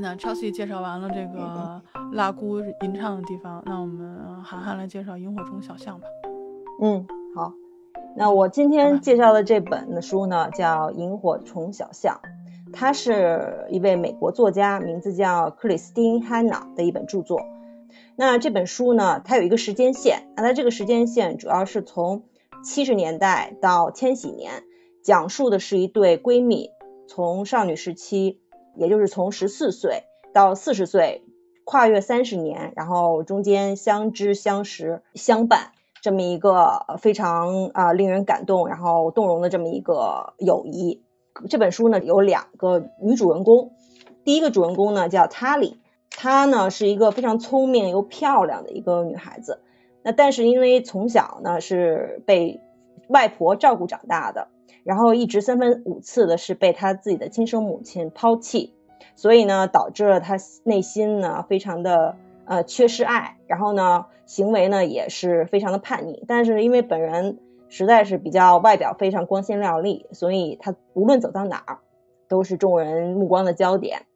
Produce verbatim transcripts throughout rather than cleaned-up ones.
那 Chelsea 介绍完了这个拉姑吟唱的地方，那我们涵涵来介绍萤火虫小巷吧。嗯，好，那我今天介绍的这本的书呢叫萤火虫小巷，它是一位美国作家，名字叫克里斯汀·汉娜的一本著作。那这本书呢，它有一个时间线，那它这个时间线主要是从七十年代到千禧年，讲述的是一对闺蜜从少女时期，也就是从十四岁到四十岁，跨越三十年，然后中间相知相识相伴，这么一个非常啊、呃、令人感动，然后动容的这么一个友谊。这本书呢有两个女主人公，第一个主人公呢叫塔莉，她呢是一个非常聪明又漂亮的一个女孩子，那但是因为从小呢是被外婆照顾长大的，然后一直三番五次的是被她自己的亲生母亲抛弃，所以呢导致了她内心呢非常的呃缺失爱，然后呢行为呢也是非常的叛逆，但是因为本人实在是比较外表非常光鲜亮丽，所以他无论走到哪儿都是众人目光的焦点。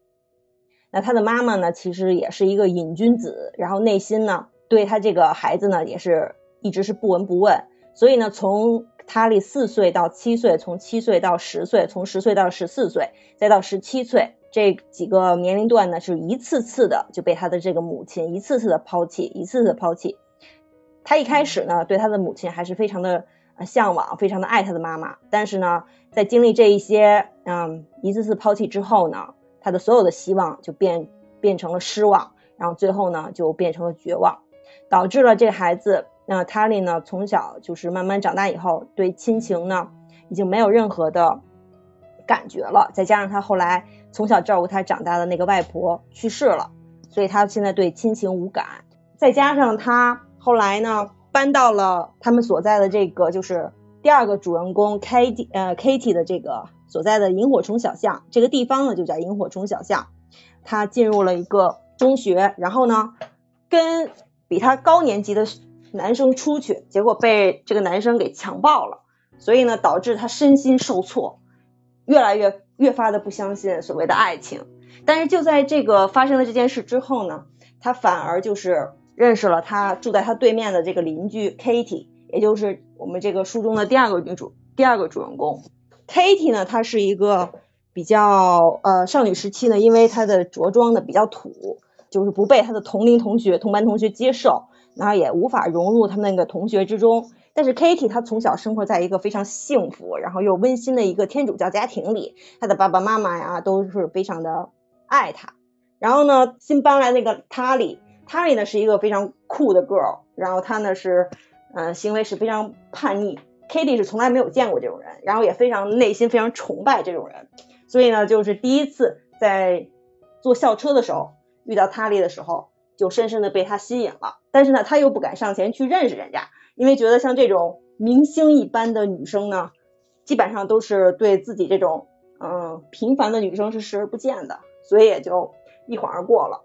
那他的妈妈呢其实也是一个瘾君子，然后内心呢对他这个孩子呢也是一直是不闻不问，所以呢从塔莉四岁到七岁，从七岁到十岁，从十岁到十四岁，再到十七岁，这几个年龄段呢是一次次的就被他的这个母亲一次次的抛弃一次次的抛弃。他一开始呢对他的母亲还是非常的向往，非常的爱他的妈妈，但是呢在经历这一些嗯一次次抛弃之后呢，他的所有的希望就变变成了失望，然后最后呢就变成了绝望，导致了这孩子那、呃、塔莉呢从小就是慢慢长大以后对亲情呢已经没有任何的感觉了，再加上他后来从小照顾他长大的那个外婆去世了，所以他现在对亲情无感，再加上他后来呢搬到了他们所在的这个就是第二个主人公 Katie 呃 Katie 的这个所在的萤火虫小巷，这个地方呢就叫萤火虫小巷。他进入了一个中学，然后呢跟比他高年级的男生出去，结果被这个男生给强暴了，所以呢导致他身心受挫，越来越越发的不相信所谓的爱情。但是就在这个发生了这件事之后呢，他反而就是认识了他住在他对面的这个邻居 Katie， 也就是我们这个书中的第二个女主第二个主人公。Katie 呢她是一个比较呃少女时期呢因为她的着装呢比较土，就是不被她的同龄同学同班同学接受，然后也无法融入他们那个同学之中。但是 Katie 她从小生活在一个非常幸福然后又温馨的一个天主教家庭里，她的爸爸妈妈呀都是非常的爱她。然后呢新搬来那个塔莉塔莉呢是一个非常酷的 girl， 然后她呢是呃行为是非常叛逆， Katie 是从来没有见过这种人，然后也非常内心非常崇拜这种人，所以呢就是第一次在坐校车的时候遇到塔莉的时候就深深的被她吸引了，但是呢她又不敢上前去认识人家，因为觉得像这种明星一般的女生呢基本上都是对自己这种嗯、呃、平凡的女生是视而不见的，所以也就一晃而过了。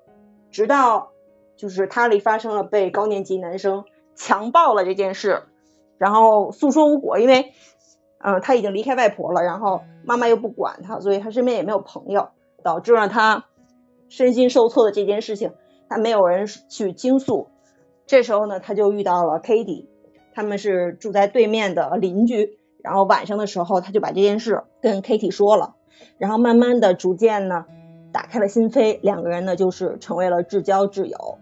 直到就是塔莉发生了被高年级男生强暴了这件事，然后诉说无果，因为嗯、呃，他已经离开外婆了，然后妈妈又不管他，所以他身边也没有朋友，导致了他身心受挫的这件事情他没有人去倾诉。这时候呢他就遇到了 Katie， 他们是住在对面的邻居，然后晚上的时候他就把这件事跟 Katie 说了，然后慢慢的逐渐呢打开了心扉，两个人呢就是成为了至交至友。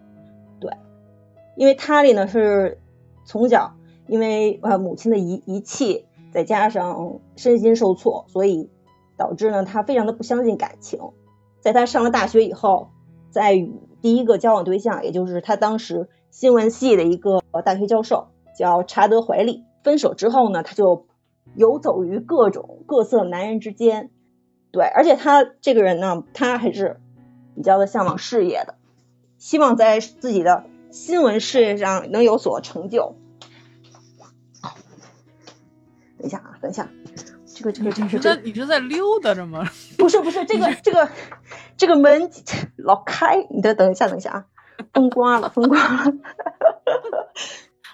对，因为塔莉呢是从小因为呃母亲的遗遗弃，再加上身心受挫，所以导致呢她非常的不相信感情。在她上了大学以后，在与第一个交往对象，也就是她当时新闻系的一个大学教授叫查德怀利分手之后呢，她就游走于各种各色男人之间。对，而且她这个人呢，她还是比较的向往事业的，希望在自己的新闻事业上能有所成就。等一下啊，等一下，这个这个这个，你是在你是在溜达着吗？不是不是，这个这个这个门老开，你再等一下等一下啊，风刮了风刮了。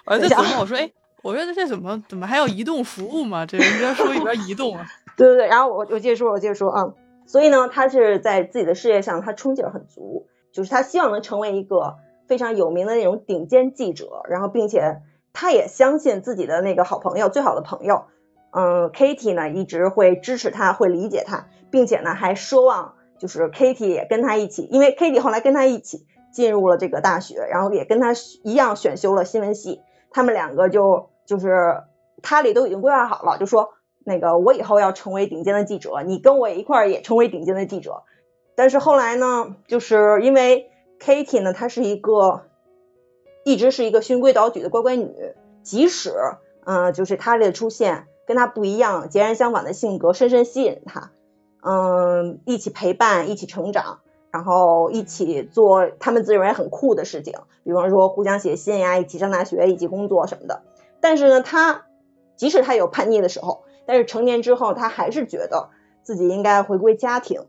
我在琢磨，我说哎，我说这怎么怎么还有移动服务吗？这人家说一边移动啊。对对对，然后我我接着说我接着说啊、嗯，所以呢他是在自己的事业上他冲劲儿很足，就是他希望能成为一个非常有名的那种顶尖记者，然后并且他也相信自己的那个好朋友最好的朋友嗯 Katie 呢一直会支持他，会理解他，并且呢还奢望就是 Katie 也跟他一起，因为 Katie 后来跟他一起进入了这个大学，然后也跟他一样选修了新闻系，他们两个就就是塔莉都已经规划好了，就说那个我以后要成为顶尖的记者，你跟我一块儿也成为顶尖的记者。但是后来呢就是因为 Katie 呢她是一个一直是一个循规蹈矩的乖乖女，即使嗯、呃、就是塔莉的出现跟她不一样截然相反的性格深深吸引她，嗯一起陪伴一起成长，然后一起做他们自认为很酷的事情，比方说互相写信呀，一起上大学一起工作什么的。但是呢她即使她有叛逆的时候，但是成年之后他还是觉得自己应该回归家庭，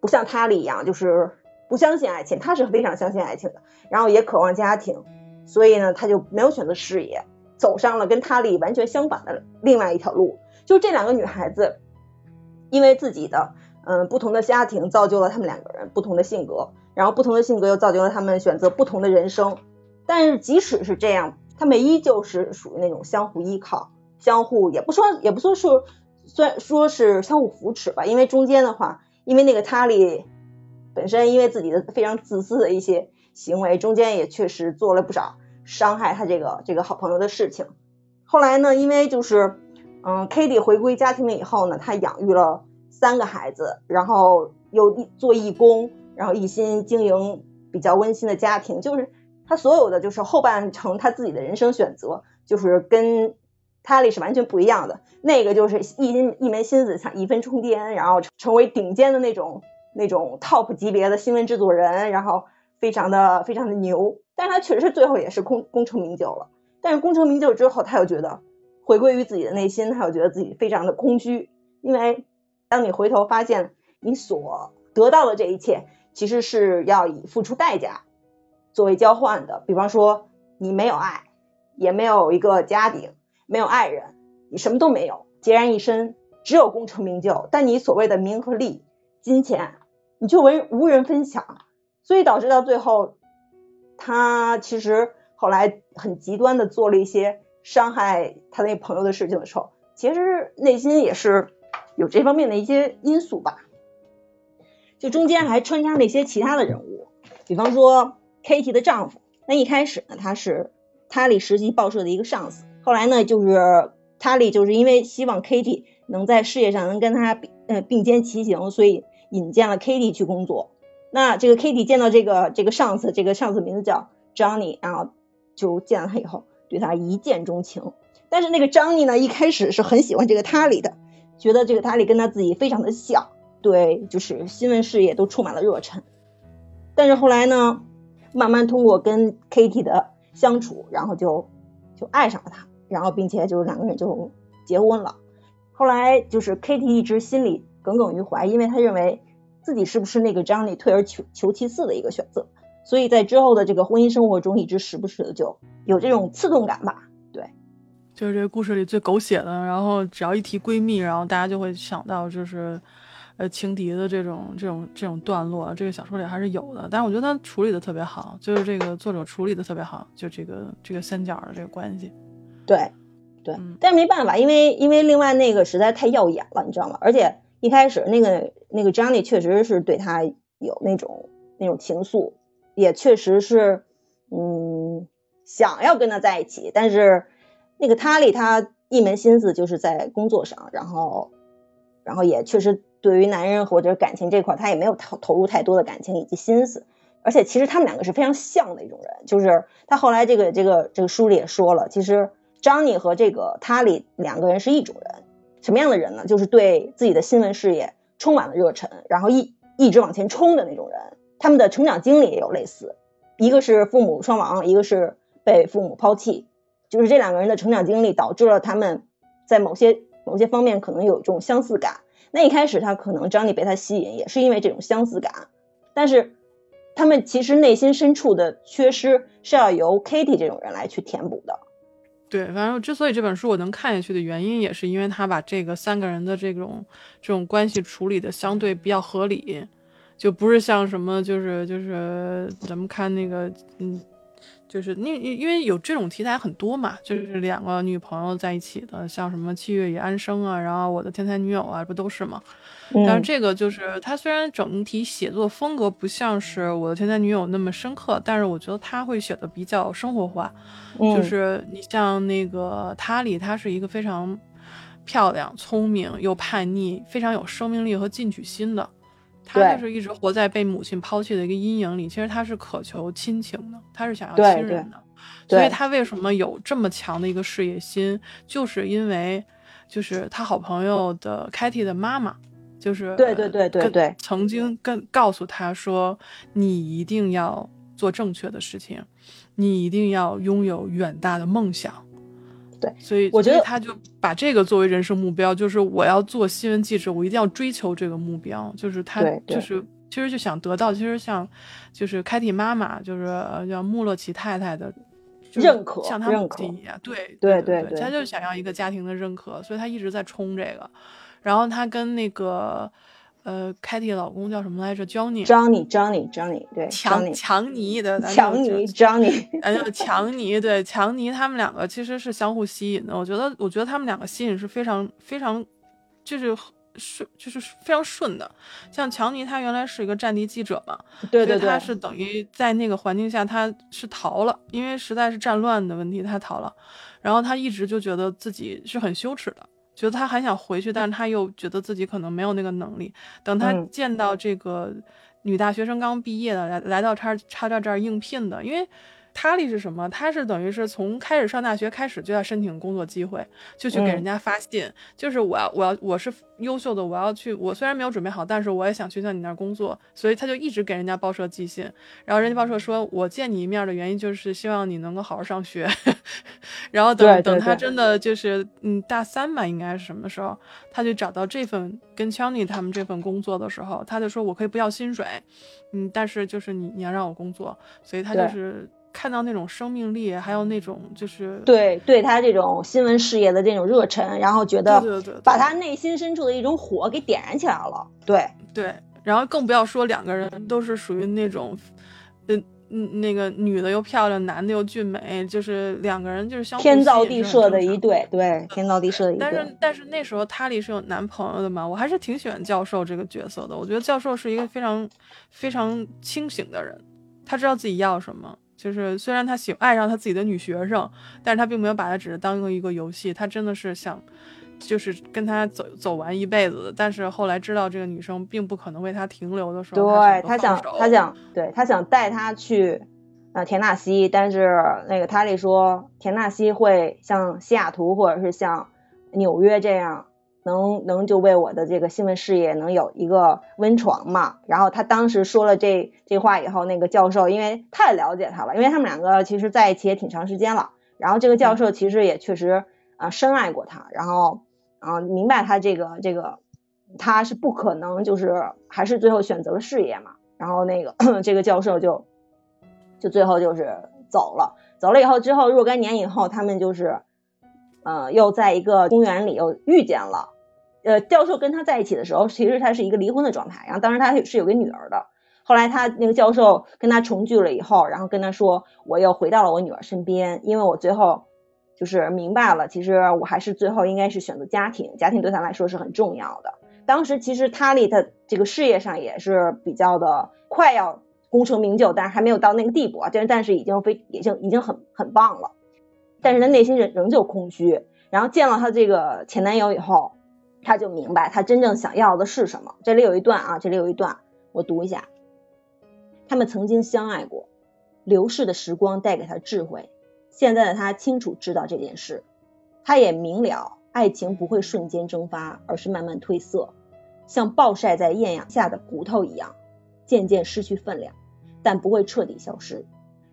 不像塔莉一样就是不相信爱情，他是非常相信爱情的，然后也渴望家庭，所以呢他就没有选择事业，走上了跟塔莉完全相反的另外一条路。就这两个女孩子因为自己的嗯、呃、不同的家庭造就了他们两个人不同的性格，然后不同的性格又造就了他们选择不同的人生，但是即使是这样他们依旧是属于那种相互依靠，相互也不说也不说是虽然说是相互扶持吧，因为中间的话因为那个塔莉本身因为自己的非常自私的一些行为，中间也确实做了不少伤害他这个这个好朋友的事情。后来呢因为就是嗯 Katie 回归家庭了以后呢，她养育了三个孩子，然后又做义工，然后一心经营比较温馨的家庭，就是她所有的就是后半程她自己的人生选择就是跟塔莉是完全不一样的，那个就是一心一门心思想一飞冲天，然后成为顶尖的那种那种 top 级别的新闻制作人，然后非常的非常的牛，但是他确实最后也是功功成名就了。但是功成名就之后他又觉得回归于自己的内心，他又觉得自己非常的空虚，因为当你回头发现你所得到的这一切其实是要以付出代价作为交换的，比方说你没有爱，也没有一个家庭，没有爱人，你什么都没有，孑然一身，只有功成名就，但你所谓的名和利金钱你却无人分享，所以导致到最后他其实后来很极端的做了一些伤害他那朋友的事情的时候，其实内心也是有这方面的一些因素吧。就中间还穿插了一些其他的人物，比方说 Katie 的丈夫，那一开始呢他是塔莉实习报社的一个上司，后来呢就是塔莉就是因为希望 Katie 能在事业上能跟他呃并肩骑行，所以引荐了 Katie 去工作。那这个 Katie 见到这个这个上司，这个上司名字叫 Johnny， 然后就见了他以后对他一见钟情。但是那个 Johnny 呢一开始是很喜欢这个塔莉的，觉得这个塔莉跟他自己非常的像，对就是新闻事业都充满了热忱。但是后来呢慢慢通过跟 Katie 的相处，然后就就爱上了他，然后并且就是两个人就结婚了。后来就是 Katie 一直心里耿耿于怀，因为她认为自己是不是那个 Johnny 退而求求其次的一个选择，所以在之后的这个婚姻生活中一直时不时的就有这种刺痛感吧。对，就是这个故事里最狗血的，然后只要一提闺蜜，然后大家就会想到就是呃情敌的这种这种这种段落，这个小说里还是有的。但是我觉得它处理的特别好，就是这个作者处理的特别好，就这个这个三角的这个关系。对对，但是没办法，因为因为另外那个实在太耀眼了，你知道吗？而且一开始那个那个 Johnny 确实是对他有那种那种情愫，也确实是嗯想要跟他在一起，但是那个塔莉他一门心思就是在工作上，然后然后也确实对于男人或者感情这块他也没有投投入太多的感情以及心思。而且其实他们两个是非常像的一种人，就是他后来这个这个这个书里也说了，其实Johnny 和这个塔莉两个人是一种人。什么样的人呢？就是对自己的新闻事业充满了热忱，然后一一直往前冲的那种人。他们的成长经历也有类似，一个是父母双亡，一个是被父母抛弃，就是这两个人的成长经历导致了他们在某些某些方面可能有一种相似感。那一开始他可能 Johnny 被他吸引也是因为这种相似感，但是他们其实内心深处的缺失是要由 Katie 这种人来去填补的。对，反正之所以这本书我能看下去的原因，也是因为他把这个三个人的这种这种关系处理的相对比较合理，就不是像什么就是就是咱们看那个嗯。就是因为有这种题材很多嘛，就是两个女朋友在一起的，像什么七月与安生啊，然后我的天才女友啊，不都是嘛。但是这个就是它虽然整体写作风格不像是我的天才女友那么深刻，但是我觉得它会写的比较生活化。就是你像那个塔莉，她是一个非常漂亮聪明又叛逆，非常有生命力和进取心的，他就是一直活在被母亲抛弃的一个阴影里，其实他是渴求亲情的，他是想要亲人的，所以他为什么有这么强的一个事业心，就是因为就是他好朋友的 Katie 的妈妈，就是对对对对对，曾经跟告诉他说，你一定要做正确的事情，你一定要拥有远大的梦想。对，所以我觉得他就把这个作为人生目标，就是我要做新闻记者，我一定要追求这个目标。就是他就是其实就想得到，其实像就是凯蒂妈妈，就是叫穆勒奇太太的认可，像他母亲一样。对对对对，他就想要一个家庭的认可，所以他一直在冲这个。然后他跟那个呃凯蒂老公叫什么来着 Johnny Johnny Johnny Johnny 对强强尼的强尼 Johnny 哎呦强尼对强尼，他们两个其实是相互吸引的，我觉得我觉得他们两个吸引是非常非常就是顺就是非常顺的。像强尼他原来是一个战地记者嘛，对对对，所以他是等于在那个环境下他是逃了，因为实在是战乱的问题他逃了，然后他一直就觉得自己是很羞耻的，觉得他还想回去，但是他又觉得自己可能没有那个能力。等他见到这个女大学生刚毕业的，嗯、来来到他他这儿应聘的，因为塔莉是什么？他是等于是从开始上大学开始就要申请工作机会，就去给人家发信，嗯、就是我要我要我是优秀的，我要去，我虽然没有准备好，但是我也想去向你那儿工作，所以他就一直给人家报社寄信。然后人家报社说，我见你一面的原因就是希望你能够好好上学。然后等对对对等他真的就是嗯大三吧，应该是什么时候，他就找到这份跟 Johnny 他们这份工作的时候，他就说我可以不要薪水，嗯，但是就是你你要让我工作，所以他就是。看到那种生命力，还有那种就是对对他这种新闻事业的这种热忱，然后觉得把他内心深处的一种火给点燃起来了。对对，然后更不要说两个人都是属于那种，嗯、呃、那个女的又漂亮，男的又俊美，就是两个人就是相互天造地设的一对，对天造地设的一对。但是但是那时候塔莉是有男朋友的嘛，我还是挺喜欢教授这个角色的，我觉得教授是一个非常非常清醒的人，他知道自己要什么。就是虽然他喜爱上他自己的女学生，但是他并没有把他只是当一个游戏，他真的是想就是跟他走走完一辈子，但是后来知道这个女生并不可能为他停留的时候，对他想他想对他想带他去呃田纳西，但是那个塔莉说田纳西会像西雅图或者是像纽约这样能能就为我的这个新闻事业能有一个温床嘛？然后他当时说了这这话以后，那个教授因为太了解他了，因为他们两个其实在一起也挺长时间了。然后这个教授其实也确实啊、呃、深爱过他，然后啊、呃、明白他这个这个他是不可能就是还是最后选择了事业嘛。然后那个这个教授就就最后就是走了，走了以后之后若干年以后，他们就是呃又在一个公园里又遇见了。呃，教授跟他在一起的时候，其实他是一个离婚的状态，然后当时他是有个女儿的。后来他那个教授跟他重聚了以后，然后跟他说，我又回到了我女儿身边，因为我最后就是明白了，其实我还是最后应该是选择家庭，家庭对他来说是很重要的。当时其实塔莉他这个事业上也是比较的快要功成名就，但是还没有到那个地步啊，但是已经非已经已经很很棒了。但是他内心仍仍旧空虚，然后见了他这个前男友以后。他就明白他真正想要的是什么。这里有一段啊，这里有一段，我读一下。他们曾经相爱过，流逝的时光带给他智慧，现在的他清楚知道这件事。他也明了，爱情不会瞬间蒸发，而是慢慢褪色，像暴晒在艳阳下的骨头一样，渐渐失去分量，但不会彻底消失。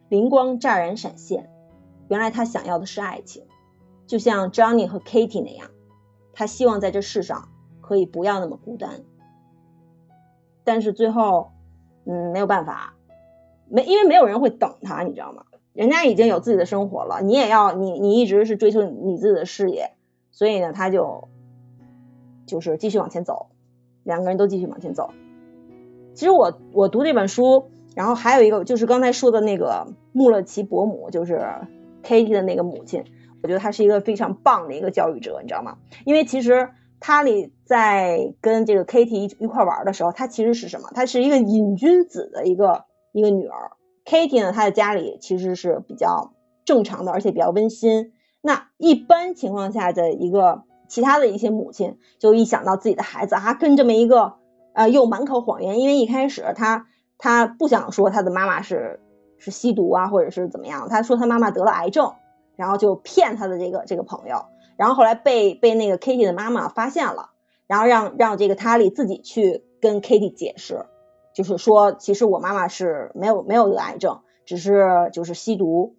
灵光乍然闪现，原来他想要的是爱情，就像 Johnny 和 Katie 那样。他希望在这世上可以不要那么孤单，但是最后，嗯，没有办法，没因为没有人会等他，你知道吗？人家已经有自己的生活了，你也要你你一直是追求你自己的事业，所以呢他就就是继续往前走，两个人都继续往前走。其实我我读这本书，然后还有一个就是刚才说的那个穆勒奇伯母，就是 Katie 的那个母亲，我觉得她是一个非常棒的一个教育者，你知道吗？因为其实塔莉在跟这个 Katie 一块玩的时候，她其实是什么？她是一个瘾君子的一个一个女儿。Katie 呢，她的家里其实是比较正常的，而且比较温馨。那一般情况下的一个其他的一些母亲，就一想到自己的孩子啊，跟这么一个呃又满口谎言，因为一开始她她不想说她的妈妈是是吸毒啊，或者是怎么样，她说她妈妈得了癌症，然后就骗她的这个这个朋友，然后后来被被那个 Katie 的妈妈发现了，然后让让这个塔莉自己去跟 Katie 解释。就是说其实我妈妈是没有没有得癌症，只是就是吸毒。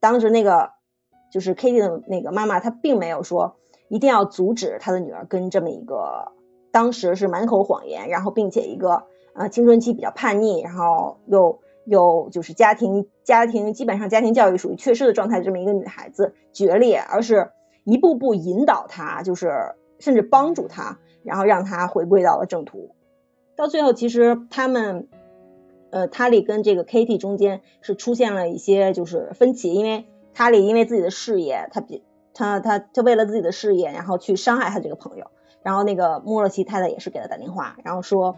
当时那个就是 Katie 的那个妈妈，她并没有说一定要阻止她的女儿跟这么一个当时是满口谎言，然后并且一个呃青春期比较叛逆，然后又又就是家庭家庭基本上家庭教育属于缺失的状态这么一个女孩子决裂，而是一步步引导她，就是甚至帮助她，然后让她回归到了正途。到最后其实他们呃塔莉跟这个 Katie 中间是出现了一些就是分歧，因为塔莉因为自己的事业，他他他他为了自己的事业然后去伤害他这个朋友，然后那个莫洛奇太太也是给他打电话，然后说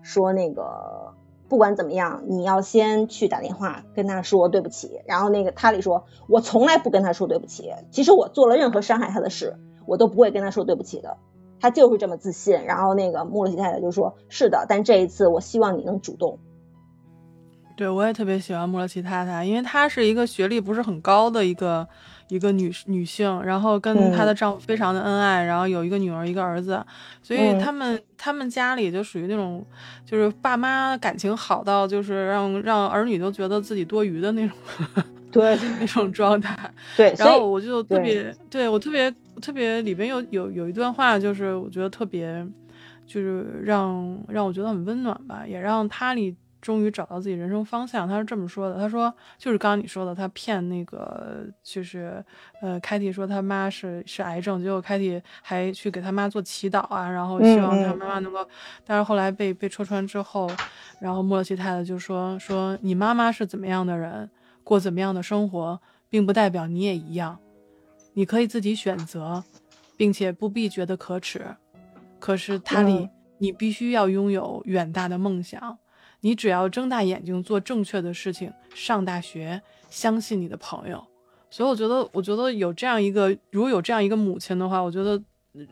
说那个不管怎么样你要先去打电话跟他说对不起，然后那个塔莉说我从来不跟他说对不起，其实我做了任何伤害他的事我都不会跟他说对不起的，他就是这么自信。然后那个穆勒奇太太就说是的，但这一次我希望你能主动。对，我也特别喜欢穆勒奇太太，因为她是一个学历不是很高的一个一个女女性，然后跟她的丈夫非常的恩爱、嗯、然后有一个女儿一个儿子，所以他们、嗯、他们家里就属于那种就是爸妈感情好到就是让让儿女都觉得自己多余的那种对那种状态。对，然后我就特别 对, 对我特别特别里边有有有一段话，就是我觉得特别就是让让我觉得很温暖吧，也让塔莉终于找到自己人生方向。他是这么说的，他说就是刚刚你说的，他骗那个就是呃凯蒂说他妈是是癌症，结果凯蒂还去给他妈做祈祷啊，然后希望他妈妈能够，嗯嗯，但是后来被被戳穿之后，然后莫洛奇太太就说说你妈妈是怎么样的人，过怎么样的生活并不代表你也一样，你可以自己选择，并且不必觉得可耻。可是塔莉、嗯、你必须要拥有远大的梦想，你只要睁大眼睛做正确的事情，上大学，相信你的朋友。所以我觉得我觉得有这样一个如果有这样一个母亲的话，我觉得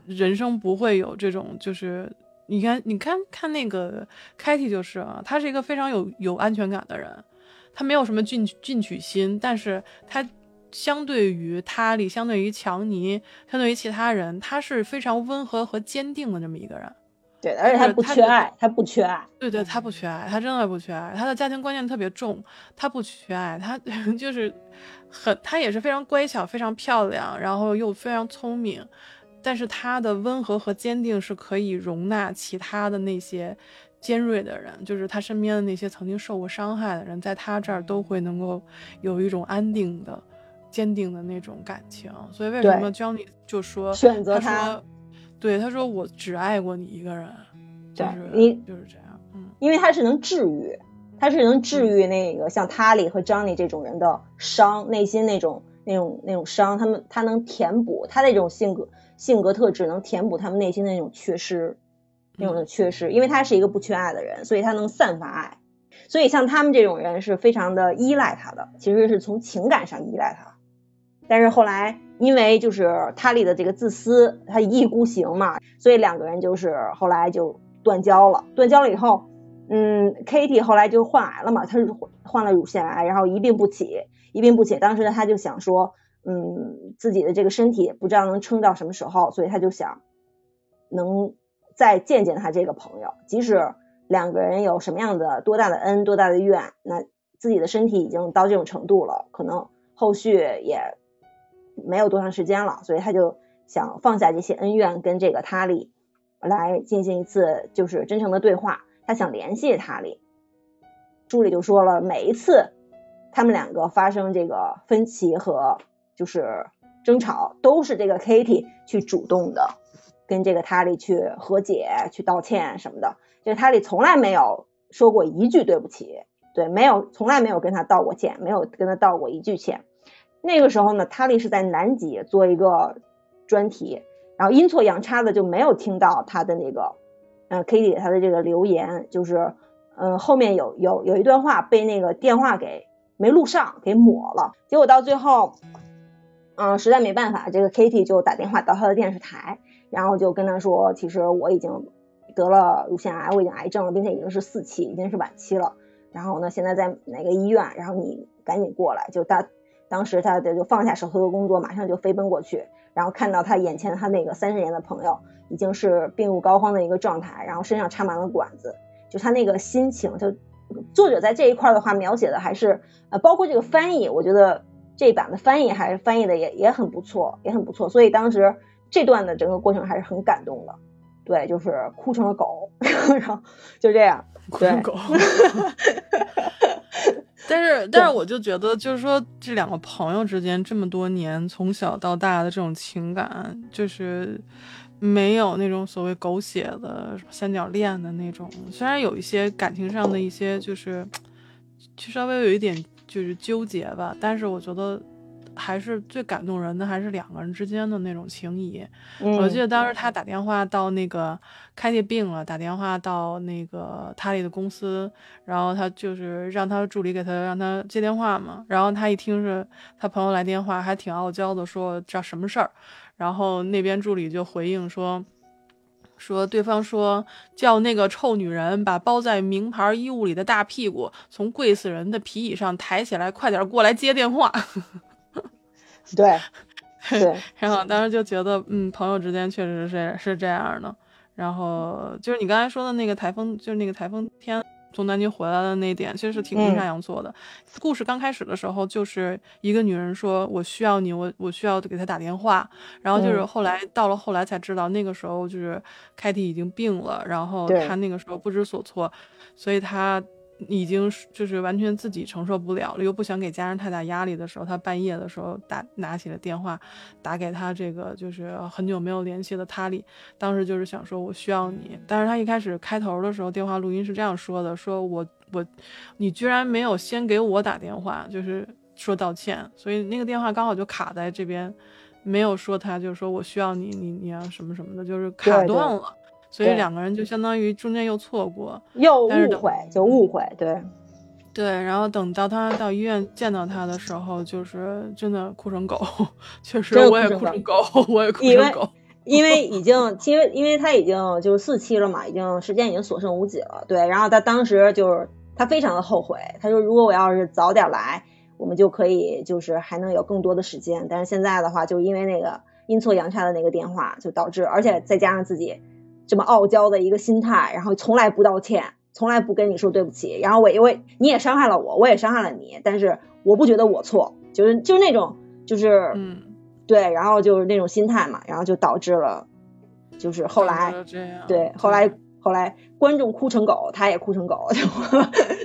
人生不会有这种就是你看你看看那个凯蒂就是啊，她是一个非常有有安全感的人，她没有什么进进取心，但是她相对于塔莉，相对于强尼，相对于其他人，他是非常温和和坚定的这么一个人。对，而且他不缺爱，他不缺爱。对对，他不缺爱，他真的不缺爱。他的家庭观念特别重，他不缺爱，他就是很，他也是非常乖巧，非常漂亮，然后又非常聪明。但是他的温和和坚定是可以容纳其他的那些尖锐的人，就是他身边的那些曾经受过伤害的人，在他这儿都会能够有一种安定的坚定的那种感情。所以为什么 Johnny 就说选择 他, 他说对他说我只爱过你一个人，对、就是、你就是这样、嗯、因为他是能治愈他是能治愈那个、嗯、像塔莉和 Johnny 这种人的伤，内心那种那种那种伤，他们他能填补他那种性格性格特质，能填补他们内心的那种缺失、嗯、那种的缺失，因为他是一个不缺爱的人，所以他能散发爱，所以像他们这种人是非常的依赖他的，其实是从情感上依赖他。但是后来因为就是塔莉的这个自私，他一意孤行嘛，所以两个人就是后来就断交了。断交了以后嗯 Katie 后来就患癌了嘛，她是患了乳腺癌，然后一病不起一病不起当时她就想说嗯自己的这个身体不知道能撑到什么时候，所以她就想能再见见她这个朋友，即使两个人有什么样的多大的恩多大的怨，那自己的身体已经到这种程度了，可能后续也没有多长时间了，所以他就想放下这些恩怨，跟这个塔莉来进行一次就是真诚的对话，他想联系塔莉。书里就说了，每一次他们两个发生这个分歧和就是争吵，都是这个 Katie 去主动的跟这个塔莉去和解、去道歉什么的。这个塔莉从来没有说过一句对不起，对，没有，从来没有跟他道过歉，没有跟他道过一句歉。那个时候呢，塔莉是在南极做一个专题，然后阴错阳差的就没有听到他的那个，呃 ，Katie 给他的这个留言，就是，嗯、呃，后面有有有一段话被那个电话给没录上，给抹了。结果到最后，嗯、呃，实在没办法，这个 Katie 就打电话到他的电视台，然后就跟他说，其实我已经得了乳腺癌，我已经癌症了，并且已经是四期，已经是晚期了。然后呢，现在在哪个医院？然后你赶紧过来。就他当时他就放下手头的工作，马上就飞奔过去，然后看到他眼前他那个三十年的朋友已经是病入膏肓的一个状态，然后身上插满了管子，就他那个心情，就作者在这一块的话描写的还是呃，包括这个翻译，我觉得这一版的翻译还是翻译的也也很不错，也很不错。所以当时这段的整个过程还是很感动的，对，就是哭成了狗，然后就这样，对，哭成狗。但是，但是我就觉得，就是说，这两个朋友之间这么多年从小到大的这种情感，就是没有那种所谓狗血的三角恋的那种。虽然有一些感情上的一些，就是就稍微有一点就是纠结吧，但是我觉得还是最感动人的还是两个人之间的那种情谊。嗯、我记得当时他打电话到那个凯蒂病了，打电话到那个塔莉的公司，然后他就是让他助理给他让他接电话嘛，然后他一听是他朋友来电话，还挺傲娇的说这什么事儿，然后那边助理就回应说说对方说叫那个臭女人把包在名牌衣物里的大屁股从贵死人的皮椅上抬起来，快点过来接电话。对，对，然后当时就觉得，嗯，朋友之间确实是是这样的。然后就是你刚才说的那个台风，就是那个台风天从南极回来的那点，其实是挺阴差阳错的。嗯、故事刚开始的时候，就是一个女人说：“我需要你，我我需要给她打电话。”然后就是后来、嗯、到了后来才知道，那个时候就是凯蒂已经病了，然后她那个时候不知所措，所以她已经就是完全自己承受不了了，又不想给家人太大压力的时候，他半夜的时候打拿起了电话，打给他这个就是很久没有联系的塔莉。当时就是想说我需要你，但是他一开始开头的时候电话录音是这样说的，说我我你居然没有先给我打电话，就是说道歉，所以那个电话刚好就卡在这边，没有说他就是说我需要你你你要什么什么的，就是卡断了。对对，所以两个人就相当于中间又错过，又误会，就误会，对，对。然后等到他到医院见到他的时候，就是真的哭成狗，确实我也哭成狗，我也哭成狗，因为已经，因为因为他已经就是四期了嘛，已经时间已经所剩无几了，对。然后他当时就是他非常的后悔，他说如果我要是早点来，我们就可以就是还能有更多的时间，但是现在的话，就因为那个阴错阳差的那个电话，就导致，而且再加上自己这么傲娇的一个心态，然后从来不道歉，从来不跟你说对不起，然后我因为你也伤害了我，我也伤害了你，但是我不觉得我错，就是就是那种就是嗯对，然后就是那种心态嘛，然后就导致了就是后来对后来后来观众哭成狗，他也哭成狗，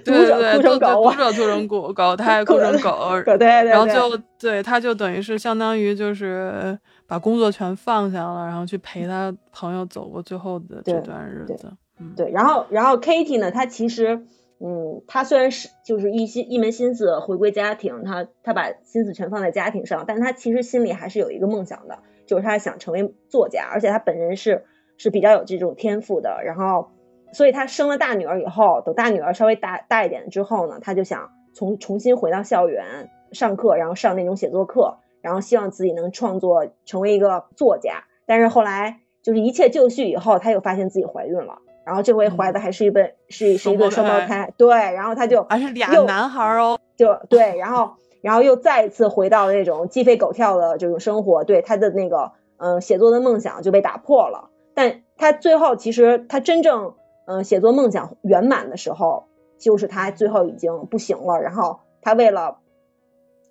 读者哭成狗，读者哭成狗，他也哭成狗，对对对，然后就对他就等于是相当于就是把工作全放下了，然后去陪他朋友走过最后的这段日子。对，对嗯、对然后，然后 Katie 呢，她其实，嗯，她虽然是就是一心一门心思回归家庭，她她把心思全放在家庭上，但她其实心里还是有一个梦想的，就是她想成为作家，而且她本人是是比较有这种天赋的。然后，所以她生了大女儿以后，等大女儿稍微大大一点之后呢，她就想重重新回到校园上课，然后上那种写作课。然后希望自己能创作成为一个作家，但是后来就是一切就绪以后，她又发现自己怀孕了，然后这回怀的还是一本、嗯、是是一对双胞胎，对，然后她就还是俩男孩哦，就对，然后然后又再一次回到那种鸡飞狗跳的这种生活，对她的那个嗯、呃、写作的梦想就被打破了，但她最后其实她真正嗯、呃、写作梦想圆满的时候，就是她最后已经不行了，然后她为了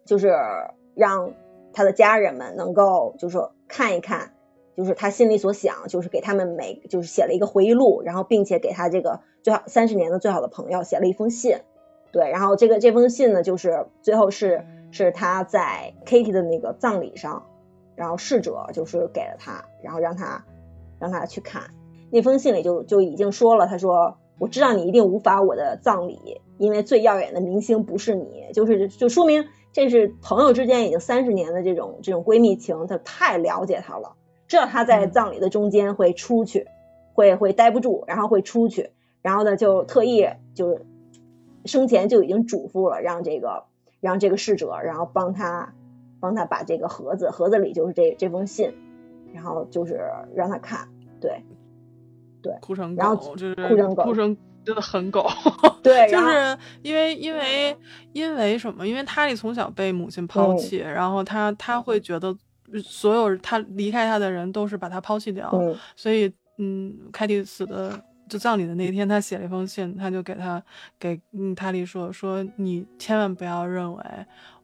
就是让他的家人们能够就是看一看，就是他心里所想，就是给他们每就是写了一个回忆录，然后并且给他这个最好三十年的最好的朋友写了一封信，对，然后这个这封信呢，就是最后是是他在 Katie 的那个葬礼上，然后逝者就是给了他，然后让他让他去看那封信里就就已经说了，他说我知道你一定无法我的葬礼，因为最耀眼的明星不是你，就是就说明这是朋友之间已经三十年的这种这种闺蜜情，他太了解他了，知道他在葬礼的中间会出去，嗯、会会待不住，然后会出去，然后呢就特意就生前就已经嘱咐了，让这个让这个逝者，然后帮他帮他把这个盒子盒子里就是这这封信，然后就是让他看，对。对，哭成狗，然后就是哭成狗，哭成真的很狗。对，就是因为因为因为什么？因为塔莉从小被母亲抛弃，嗯、然后他他会觉得所有他离开他的人都是把他抛弃掉，嗯、所以嗯，凯蒂死的就葬礼的那天，他写了一封信，他就给他给嗯塔莉说说你千万不要认为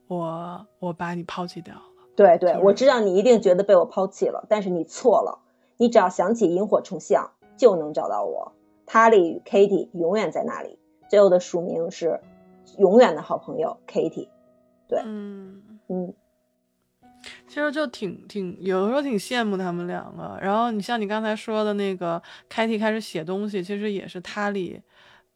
我我把你抛弃掉了。对对，我知道你一定觉得被我抛弃了，但是你错了，你只要想起萤火虫像。就能找到我，塔莉与 Katie 永远在那里。最后的署名是永远的好朋友 Katie。对，嗯嗯，其实就挺挺有的时候挺羡慕他们两个。然后你像你刚才说的那个 Katie 开始写东西，其实也是塔莉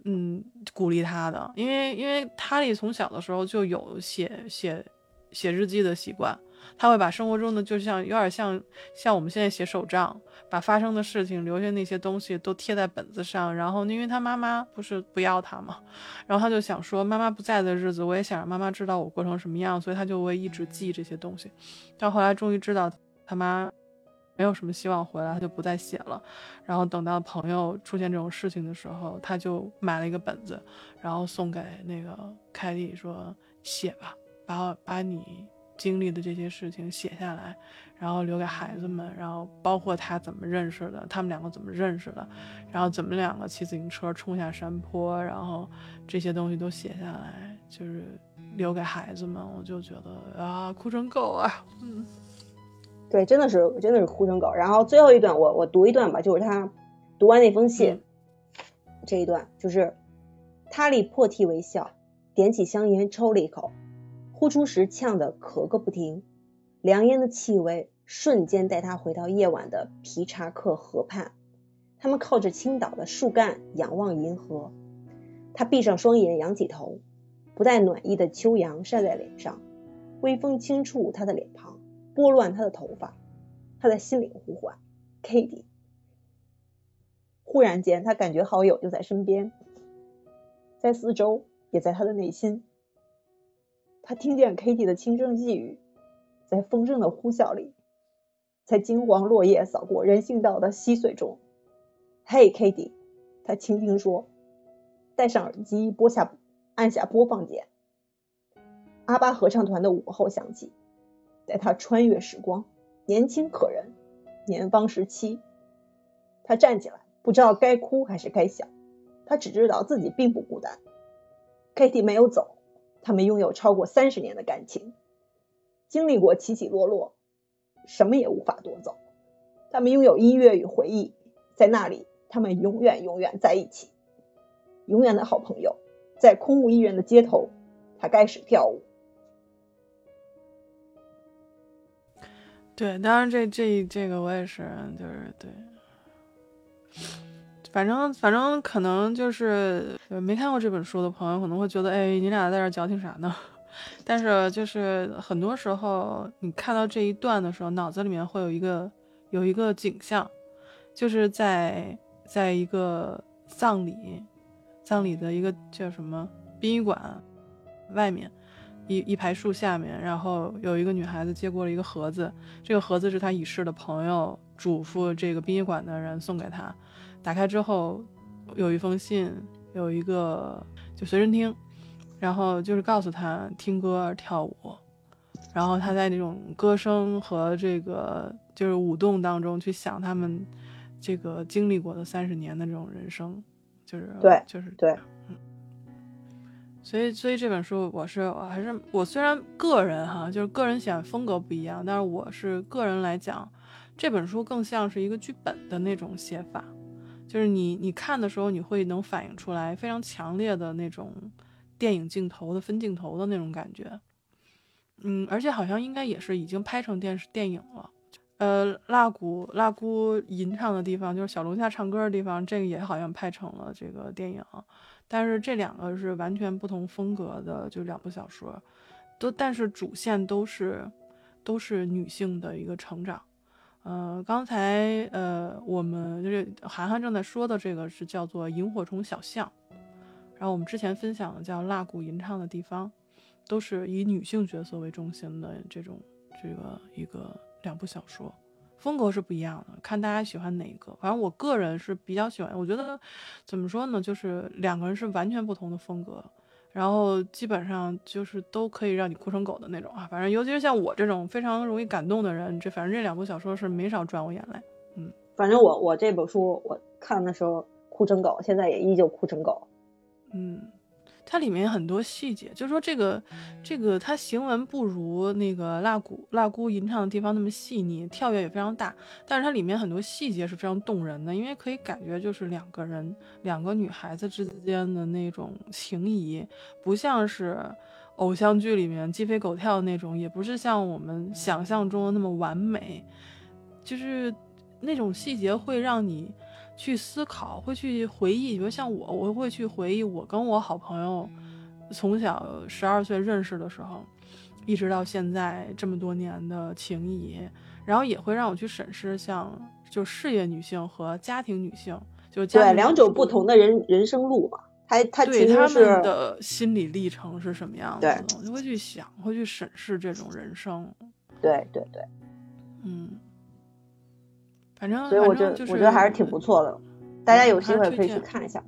嗯鼓励他的，因为因为塔莉从小的时候就有写写写日记的习惯。他会把生活中的就像有点像像我们现在写手账，把发生的事情留下那些东西都贴在本子上，然后因为他妈妈不是不要他嘛，然后他就想说妈妈不在的日子我也想让妈妈知道我过成什么样，所以他就会一直记这些东西，到后来终于知道他妈没有什么希望回来，他就不再写了，然后等到朋友出现这种事情的时候，他就买了一个本子，然后送给那个凯蒂说写吧，把把你经历的这些事情写下来，然后留给孩子们，然后包括他怎么认识的，他们两个怎么认识的，然后怎么两个骑自行车冲下山坡，然后这些东西都写下来，就是留给孩子们。我就觉得啊，哭成狗啊，嗯，对，真的是真的是哭成狗。然后最后一段我我读一段吧，就是他读完那封信、嗯、这一段就是塔莉破涕为笑，点起香烟抽了一口，呼出时呛得咳个不停，凉烟的气味瞬间带他回到夜晚的皮查克河畔，他们靠着倾倒的树干仰望银河，他闭上双眼仰起头，不带暖意的秋阳晒在脸上，微风轻触他的脸庞，拨乱他的头发，他在心里呼唤 Katie。 忽然间他感觉好友就在身边，在四周，也在他的内心。他听见 Katie 的轻声细语，在风声的呼啸里，在金黄落叶扫过人行道的溪水中。 Hey Katie， 他轻轻说，戴上耳机播下按下播放键，阿巴合唱团的午后响起，带他穿越时光，年轻可人，年方十七。他站起来，不知道该哭还是该笑，他只知道自己并不孤单， Katie 没有走，他们拥有超过三十年的感情，经历过起起落落，什么也无法夺走。他们拥有音乐与回忆，在那里，他们永远永远在一起，永远的好朋友。在空无一人的街头，他开始跳舞。对，当然这这这个我也是，就是对。反正反正可能就是没看过这本书的朋友可能会觉得哎，你俩在这矫情啥呢，但是就是很多时候你看到这一段的时候，脑子里面会有一个有一个景象，就是在在一个葬礼葬礼的一个叫什么殡仪馆外面一一排树下面，然后有一个女孩子接过了一个盒子，这个盒子是她已逝的朋友嘱咐这个殡仪馆的人送给她，打开之后有一封信，有一个就随身听，然后就是告诉他听歌跳舞，然后他在那种歌声和这个就是舞动当中去想他们这个经历过的三十年的这种人生，就是对就是对、嗯、所以所以这本书我是我还是我虽然个人哈就是个人选风格不一样，但是我是个人来讲这本书更像是一个剧本的那种写法，就是你你看的时候你会能反映出来非常强烈的那种电影镜头的分镜头的那种感觉。嗯，而且好像应该也是已经拍成电视电影了。呃，蜡姑蜡姑吟唱的地方，就是小龙虾唱歌的地方，这个也好像拍成了这个电影。但是这两个是完全不同风格的，就两部小说，都但是主线都是都是女性的一个成长。呃，刚才呃我们就是涵涵正在说的这个是叫做《萤火虫小巷》，然后我们之前分享的叫《蜡姑吟唱的地方》，都是以女性角色为中心的这种这个一个。两部小说风格是不一样的，看大家喜欢哪一个。反正我个人是比较喜欢，我觉得怎么说呢，就是两个人是完全不同的风格，然后基本上就是都可以让你哭成狗的那种啊。反正尤其是像我这种非常容易感动的人，这反正这两部小说是没少赚我眼泪。嗯，反正我我这本书我看的时候哭成狗，现在也依旧哭成狗。嗯，它里面很多细节，就是说这个这个它行文不如那个蜡姑蜡姑吟唱的地方那么细腻，跳跃也非常大，但是它里面很多细节是非常动人的，因为可以感觉就是两个人两个女孩子之间的那种情谊，不像是偶像剧里面鸡飞狗跳的那种，也不是像我们想象中的那么完美，就是那种细节会让你去思考，会去回忆。比如像我我会去回忆我跟我好朋友从小十二岁认识的时候一直到现在这么多年的情谊，然后也会让我去审视像就事业女性和家庭女性，就家庭对两种不同的人人生路嘛，他他对他们的心理历程是什么样的，我就会去想，会去审视这种人生。对对对，嗯，反正所以我觉得、就是、我觉得还是挺不错的，大家有机会可以去看一下。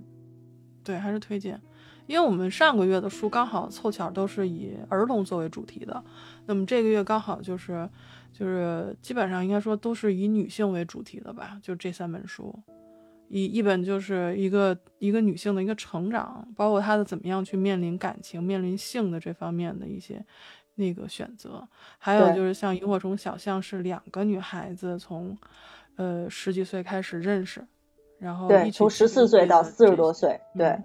对，还是推荐，因为我们上个月的书刚好凑巧都是以儿童作为主题的，那么这个月刚好就是就是基本上应该说都是以女性为主题的吧，就这三本书，一一本就是一个一个女性的一个成长，包括她的怎么样去面临感情、面临性的这方面的一些那个选择，还有就是像《萤火虫小巷》是两个女孩子从。呃，十几岁开始认识，然后对，从十四岁到四十多岁，对、嗯，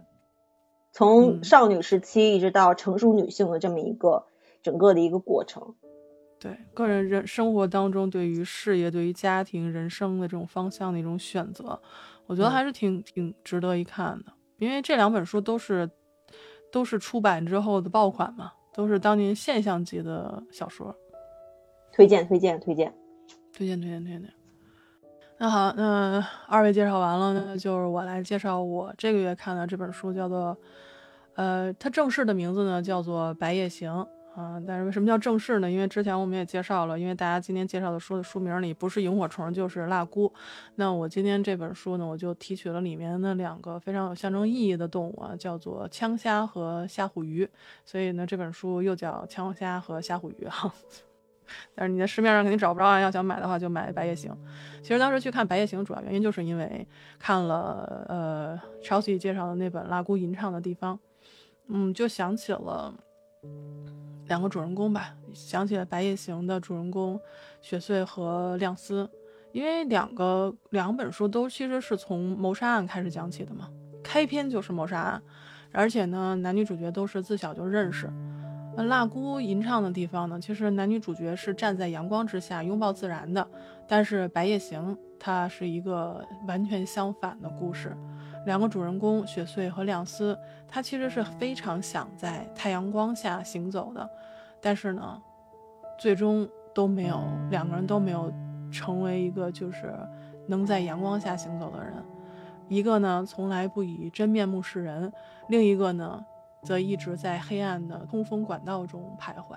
从少女时期一直到成熟女性的这么一个、嗯、整个的一个过程。对，个人人生活当中对于事业、对于家庭、人生的这种方向的一种选择，我觉得还是挺、嗯、挺值得一看的，因为这两本书都是都是出版之后的爆款嘛，都是当年现象级的小说。推荐，推荐，推荐，推荐，推荐，推荐。那好，那二位介绍完了，那就是我来介绍我这个月看的这本书，叫做呃它正式的名字呢叫做《白夜行》啊，但是为什么叫正式呢？因为之前我们也介绍了，因为大家今天介绍的书的书名里不是萤火虫就是蜡姑，那我今天这本书呢我就提取了里面的两个非常有象征意义的动物啊，叫做枪虾和虾虎鱼，所以呢这本书又叫枪虾和虾虎鱼哈。但是你在市面上肯定找不着啊，要想买的话就买《白夜行》。其实当时去看《白夜行》主要原因就是因为看了呃 Chelsea 介绍的那本《蜡姑吟唱的地方》，嗯，就想起了两个主人公吧，想起了《白夜行》的主人公雪穗和亮司，因为两个两本书都其实是从谋杀案开始讲起的嘛，开篇就是谋杀案，而且呢男女主角都是自小就认识。那蜡姑吟唱的地方呢，其实男女主角是站在阳光之下拥抱自然的，但是白夜行它是一个完全相反的故事，两个主人公雪穗和亮司他其实是非常想在太阳光下行走的，但是呢最终都没有，两个人都没有成为一个就是能在阳光下行走的人，一个呢从来不以真面目示人，另一个呢则一直在黑暗的通风管道中徘徊。